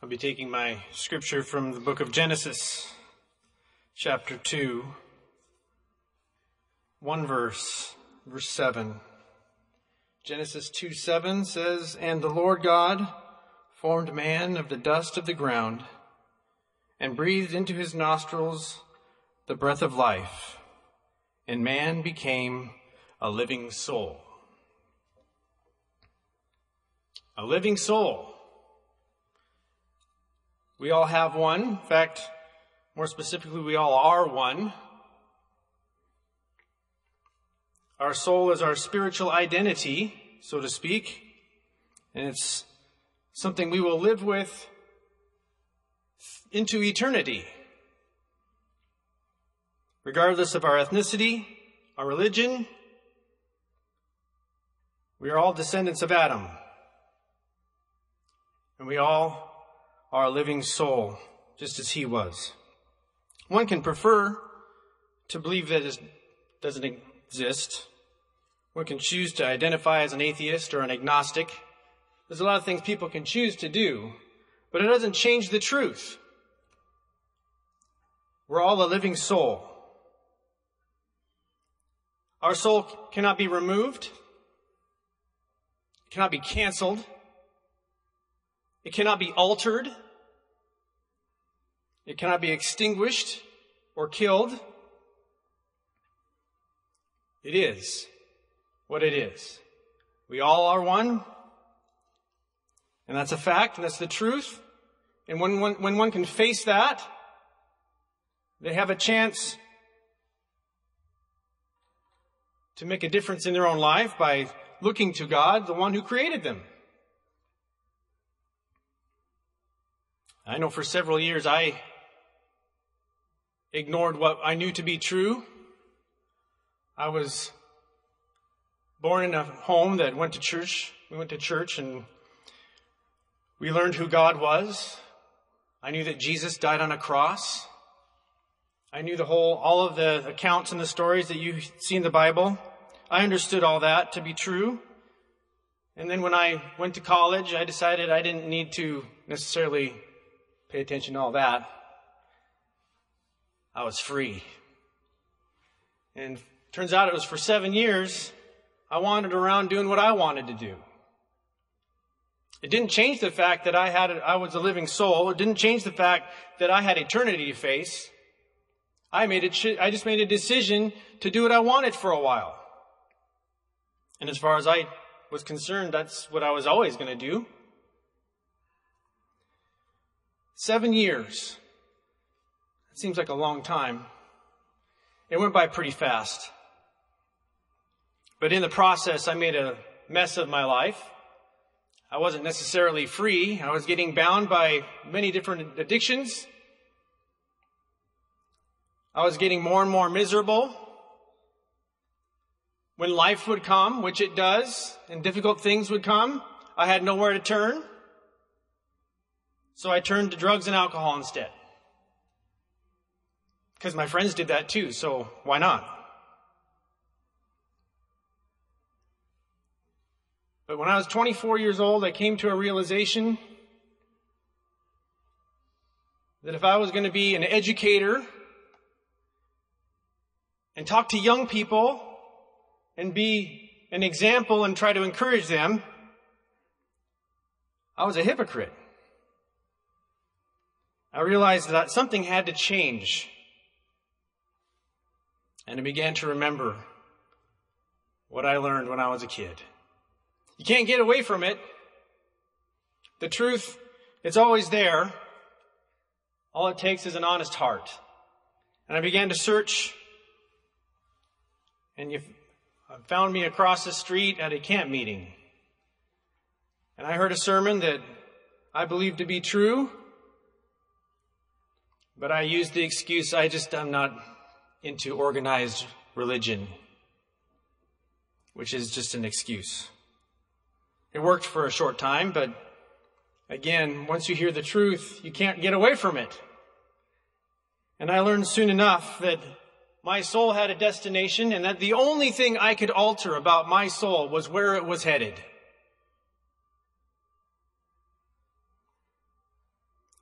I'll be taking my scripture from the book of Genesis, chapter 2, one verse 7. Genesis 2:7 says, "And the Lord God formed man of the dust of the ground, and breathed into his nostrils the breath of life, and man became a living soul." A living soul. We all have one. In fact, more specifically, we all are one. Our soul is our spiritual identity, so to speak, and it's something we will live with into eternity. Regardless of our ethnicity, our religion, we are all descendants of Adam, and we all are a living soul, just as he was. One can prefer to believe that it doesn't exist. One can choose to identify as an atheist or an agnostic. There's a lot of things people can choose to do, but it doesn't change the truth. We're all a living soul. Our soul cannot be removed. It cannot be canceled. It cannot be altered. It cannot be extinguished or killed. It is what it is. We all are one. And that's a fact. And that's the truth. And when one can face that, they have a chance to make a difference in their own life by looking to God, the one who created them. I know for several years I ignored what I knew to be true. I was born in a home that went to church. We went to church and we learned who God was. I knew that Jesus died on a cross. I knew all of the accounts and the stories that you see in the Bible. I understood all that to be true. And then when I went to college, I decided I didn't need to necessarily pay attention to all that. I was free. And turns out it was for 7 years, I wandered around doing what I wanted to do. It didn't change the fact that I was a living soul. It didn't change the fact that I had eternity to face. I just made a decision to do what I wanted for a while. And as far as I was concerned, that's what I was always going to do. 7 years. It seems like a long time. It went by pretty fast. But in the process, I made a mess of my life. I wasn't necessarily free. I was getting bound by many different addictions. I was getting more and more miserable. When life would come, which it does, and difficult things would come, I had nowhere to turn. So I turned to drugs and alcohol instead. Because my friends did that too, so why not? But when I was 24 years old, I came to a realization that if I was going to be an educator and talk to young people and be an example and try to encourage them, I was a hypocrite. I realized that something had to change. And I began to remember what I learned when I was a kid. You can't get away from it. The truth, it's always there. All it takes is an honest heart. And I began to search. And you found me across the street at a camp meeting. And I heard a sermon that I believed to be true. But I used the excuse, I'm not into organized religion, which is just an excuse. It worked for a short time, but again, once you hear the truth, you can't get away from it. And I learned soon enough that my soul had a destination and that the only thing I could alter about my soul was where it was headed.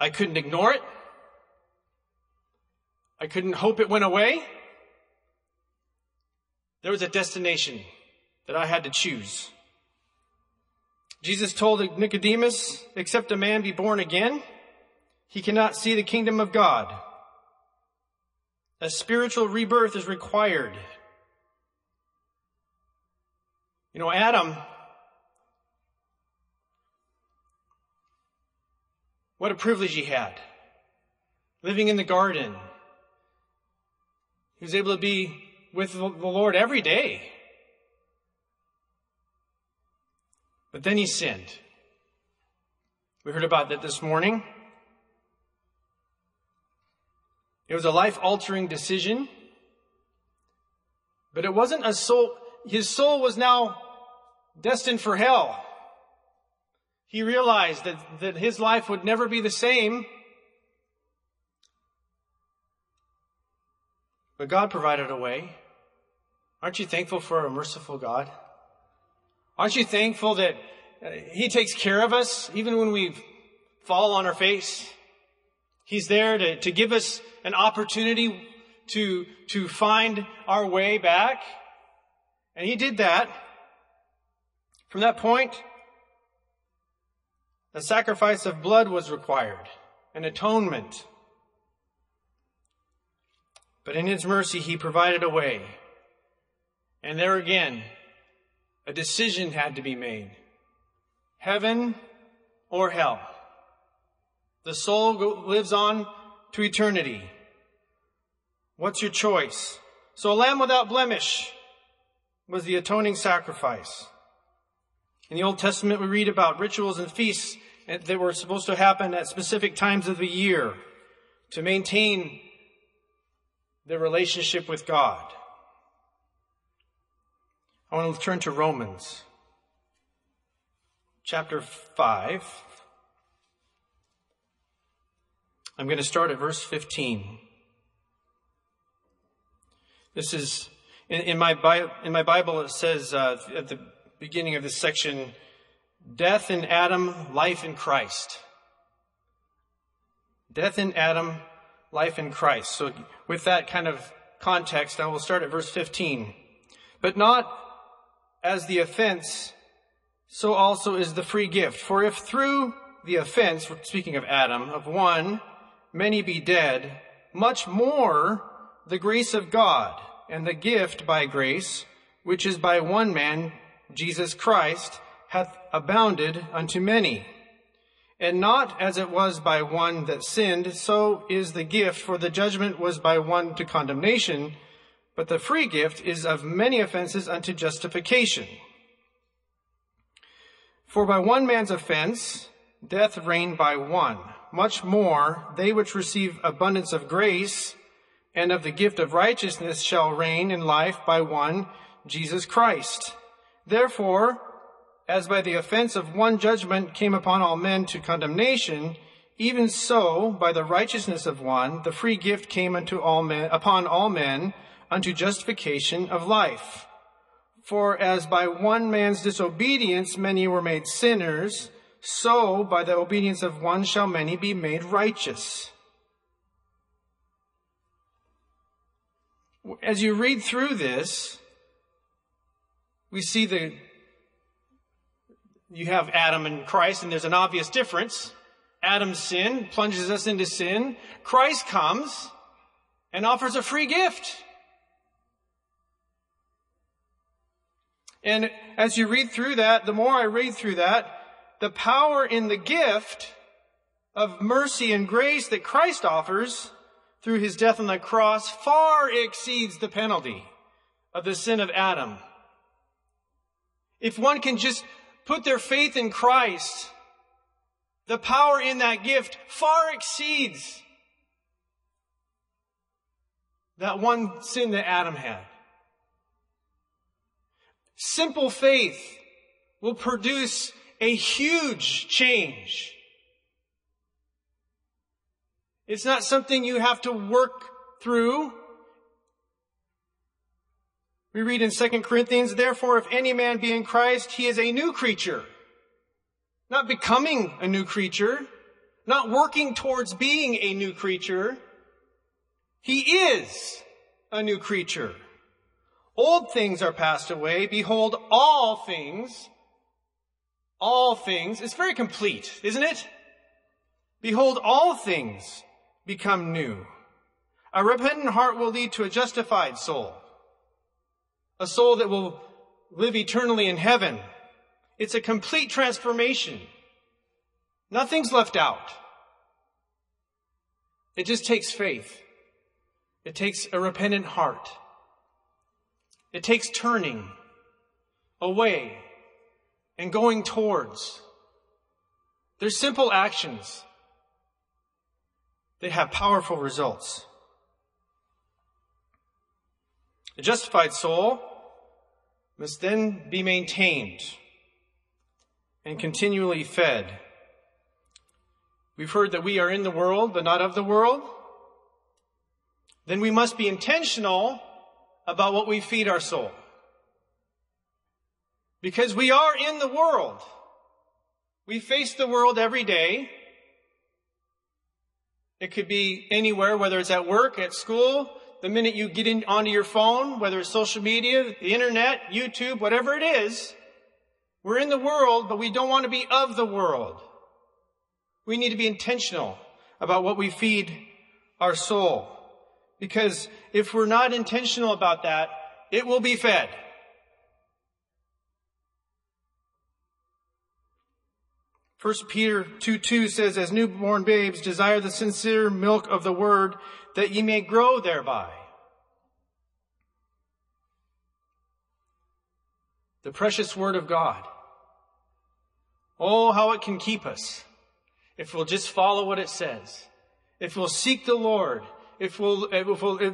I couldn't ignore it. I couldn't hope it went away. There was a destination that I had to choose. Jesus told Nicodemus, except a man be born again, he cannot see the kingdom of God. A spiritual rebirth is required. You know, Adam, what a privilege he had, living in the garden. He was able to be with the Lord every day. But then he sinned. We heard about that this morning. It was a life-altering decision. But it wasn't a soul. His soul was now destined for hell. He realized that his life would never be the same. But God provided a way. Aren't you thankful for a merciful God? Aren't you thankful that He takes care of us even when we fall on our face? He's there to give us an opportunity to find our way back. And He did that. From that point, the sacrifice of blood was required, an atonement. But in His mercy, He provided a way. And there again, a decision had to be made. Heaven or hell. The soul lives on to eternity. What's your choice? So a lamb without blemish was the atoning sacrifice. In the Old Testament, we read about rituals and feasts that were supposed to happen at specific times of the year to maintain their relationship with God. I want to turn to Romans chapter 5. I'm going to start at verse 15. This is, in my Bible, it says at the beginning of this section, death in Adam, life in Christ. Death in Adam, life in Christ. So with that kind of context, I will start at verse 15. But not as the offense, so also is the free gift. For if through the offense, speaking of Adam, of one, many be dead, much more the grace of God and the gift by grace, which is by one man, Jesus Christ, hath abounded unto many. And not as it was by one that sinned, so is the gift, for the judgment was by one to condemnation, but the free gift is of many offenses unto justification. For by one man's offense, death reigned by one. Much more, they which receive abundance of grace and of the gift of righteousness shall reign in life by one, Jesus Christ. Therefore, as by the offense of one judgment came upon all men to condemnation, even so, by the righteousness of one, the free gift came upon all men, unto justification of life. For as by one man's disobedience many were made sinners, so by the obedience of one shall many be made righteous. As you read through this, we see you have Adam and Christ, and there's an obvious difference. Adam's sin plunges us into sin. Christ comes and offers a free gift. And as you read through that, the more I read through that, the power in the gift of mercy and grace that Christ offers through His death on the cross far exceeds the penalty of the sin of Adam. If one can just put their faith in Christ, the power in that gift far exceeds that one sin that Adam had. Simple faith will produce a huge change. It's not something you have to work through. We read in 2 Corinthians, therefore, if any man be in Christ, he is a new creature. Not becoming a new creature, not working towards being a new creature. He is a new creature. Old things are passed away. Behold, all things. All things. It's very complete, isn't it? Behold, all things become new. A repentant heart will lead to a justified soul. A soul that will live eternally in heaven. It's a complete transformation. Nothing's left out. It just takes faith. It takes a repentant heart. It takes turning away and going towards. They're simple actions. They have powerful results. The justified soul must then be maintained and continually fed. We've heard that we are in the world, but not of the world. Then we must be intentional about what we feed our soul. Because we are in the world. We face the world every day. It could be anywhere, whether it's at work, at school, the minute you get in onto your phone, whether it's social media, the internet, YouTube, whatever it is. We're in the world, but we don't want to be of the world. We need to be intentional about what we feed our soul. Because if we're not intentional about that, it will be fed. First Peter 2:2 says, as newborn babes, desire the sincere milk of the word, that ye may grow thereby. The precious word of God. Oh, how it can keep us if we'll just follow what it says. If we'll seek the Lord. If we'll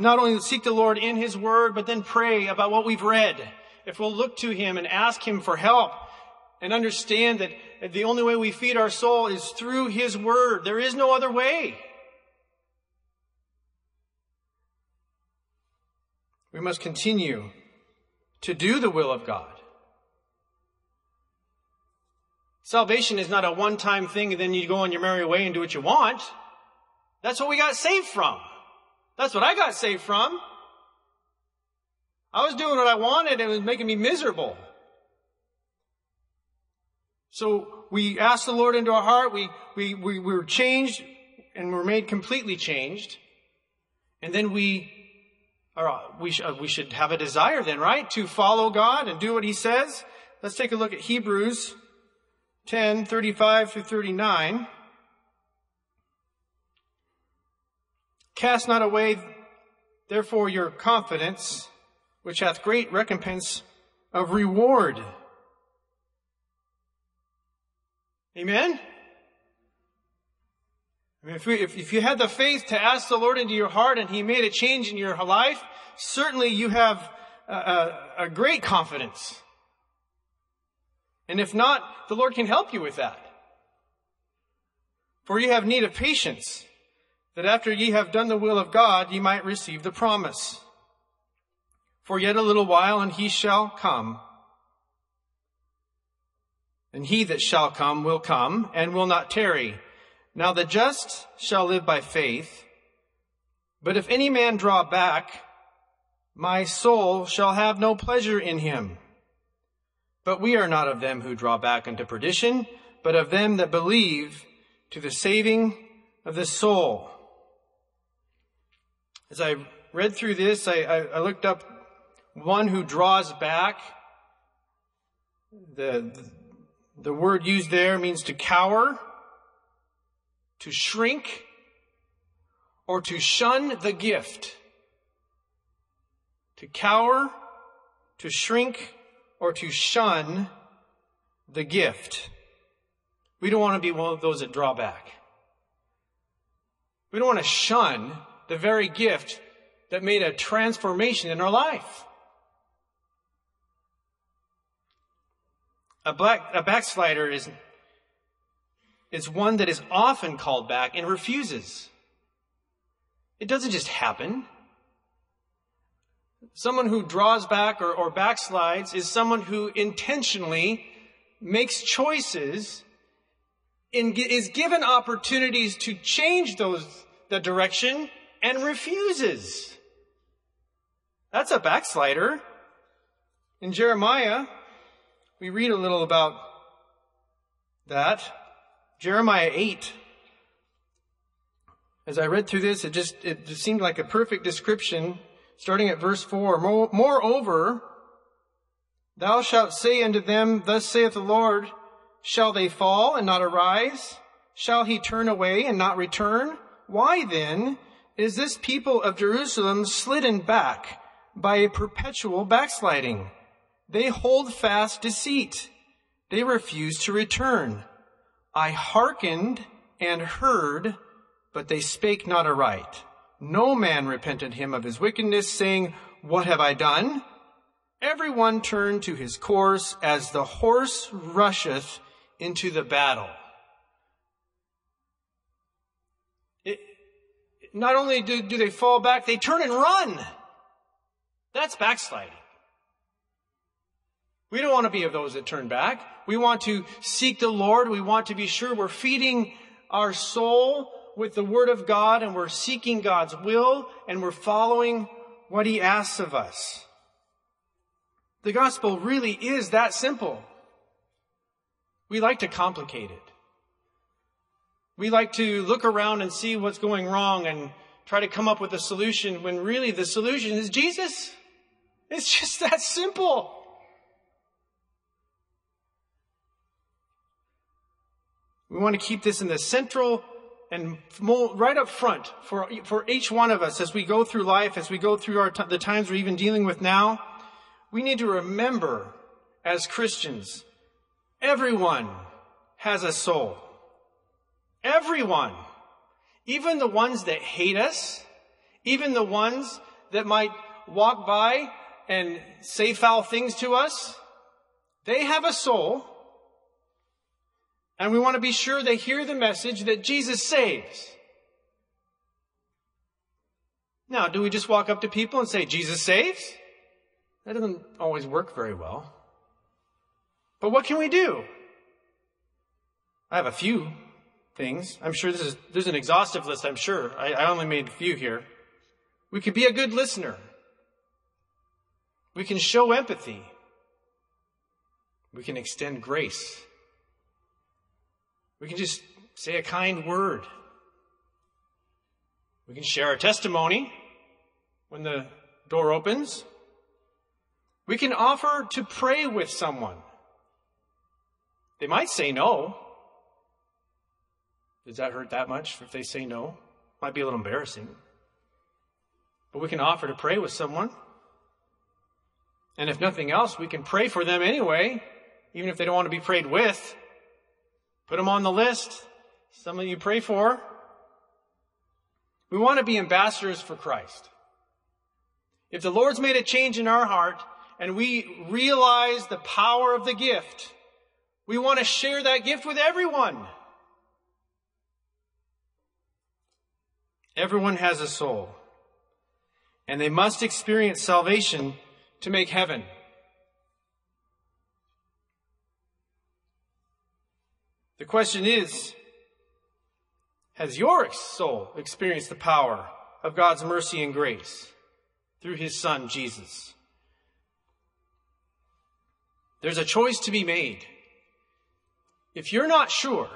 not only seek the Lord in His Word, but then pray about what we've read. If we'll look to Him and ask Him for help and understand that the only way we feed our soul is through His Word. There is no other way. We must continue to do the will of God. Salvation is not a one-time thing and then you go on your merry way and do what you want. That's what we got saved from. That's what I got saved from. I was doing what I wanted and it was making me miserable. So we asked the Lord into our heart. We were changed and were made completely changed. And then we should have a desire then, right? To follow God and do what He says. Let's take a look at Hebrews 10:35 through 39. Cast not away, therefore, your confidence, which hath great recompense of reward. Amen? I mean, if you had the faith to ask the Lord into your heart and He made a change in your life, certainly you have a great confidence. And if not, the Lord can help you with that. For you have need of patience, that after ye have done the will of God, ye might receive the promise. For yet a little while, and He shall come. And He that shall come, and will not tarry. Now the just shall live by faith. But if any man draw back, my soul shall have no pleasure in him. But we are not of them who draw back unto perdition, but of them that believe to the saving of the soul. As I read through this, I looked up one who draws back. The word used there means to cower, to shrink, or to shun the gift. To cower, to shrink, or to shun the gift. We don't want to be one of those that draw back. We don't want to shun the very gift that made a transformation in our life. A backslider is one that is often called back and refuses. It doesn't just happen. Someone who draws back or backslides is someone who intentionally makes choices is given opportunities to change the direction and refuses. That's a backslider. In Jeremiah, we read a little about that. Jeremiah 8. As I read through this, it just seemed like a perfect description, starting at verse 4. Moreover, thou shalt say unto them, Thus saith the Lord, Shall they fall and not arise? Shall he turn away and not return? Why then is this people of Jerusalem slidden back by a perpetual backsliding? They hold fast deceit. They refuse to return. I hearkened and heard, but they spake not aright. No man repented him of his wickedness, saying, What have I done? Everyone turned to his course as the horse rusheth into the battle. Not only do they fall back, they turn and run. That's backsliding. We don't want to be of those that turn back. We want to seek the Lord. We want to be sure we're feeding our soul with the Word of God, and we're seeking God's will, and we're following what He asks of us. The gospel really is that simple. We like to complicate it. We like to look around and see what's going wrong and try to come up with a solution when really the solution is Jesus. It's just that simple. We want to keep this in the central and right up front for each one of us as we go through life, as we go through the times we're even dealing with now. We need to remember, as Christians, everyone has a soul. Everyone. Even the ones that hate us, even the ones that might walk by and say foul things to us, they have a soul. And we want to be sure they hear the message that Jesus saves. Now, do we just walk up to people and say, Jesus saves? That doesn't always work very well. But what can we do? I have a few things. I'm sure there's an exhaustive list, I'm sure. I only made a few here. We can be a good listener. We can show empathy. We can extend grace. We can just say a kind word. We can share our testimony when the door opens. We can offer to pray with someone. They might say no. Does that hurt that much if they say no? Might be a little embarrassing. But we can offer to pray with someone. And if nothing else, we can pray for them anyway, even if they don't want to be prayed with. Put them on the list. Someone you pray for. We want to be ambassadors for Christ. If the Lord's made a change in our heart and we realize the power of the gift, we want to share that gift with everyone. Everyone has a soul, and they must experience salvation to make heaven. The question is, has your soul experienced the power of God's mercy and grace through His Son, Jesus? There's a choice to be made. If you're not sure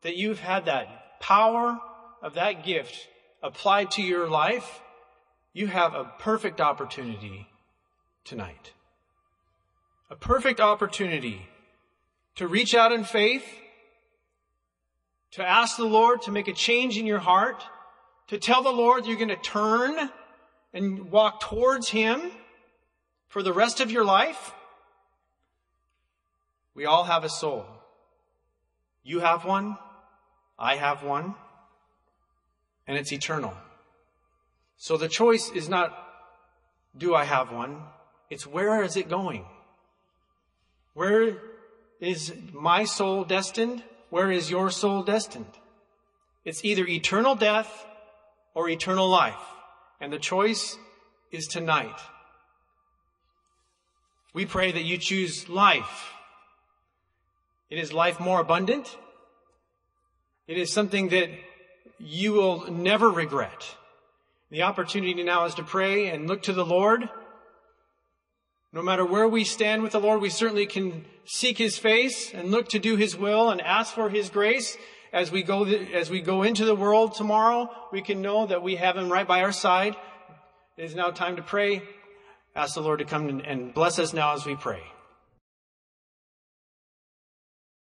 that you've had that power of that gift applied to your life, you have a perfect opportunity tonight. A perfect opportunity to reach out in faith, to ask the Lord to make a change in your heart, to tell the Lord you're going to turn and walk towards Him for the rest of your life. We all have a soul. You have one. I have one. And it's eternal. So the choice is not, do I have one? It's, where is it going? Where is my soul destined? Where is your soul destined? It's either eternal death or eternal life. And the choice is tonight. We pray that you choose life. It is life more abundant. It is something that you will never regret. The opportunity now is to pray and look to the Lord. No matter where we stand with the Lord, we certainly can seek His face and look to do His will and ask for His grace. As we go into the world tomorrow, we can know that we have Him right by our side. It is now time to pray. Ask the Lord to come and bless us now as we pray.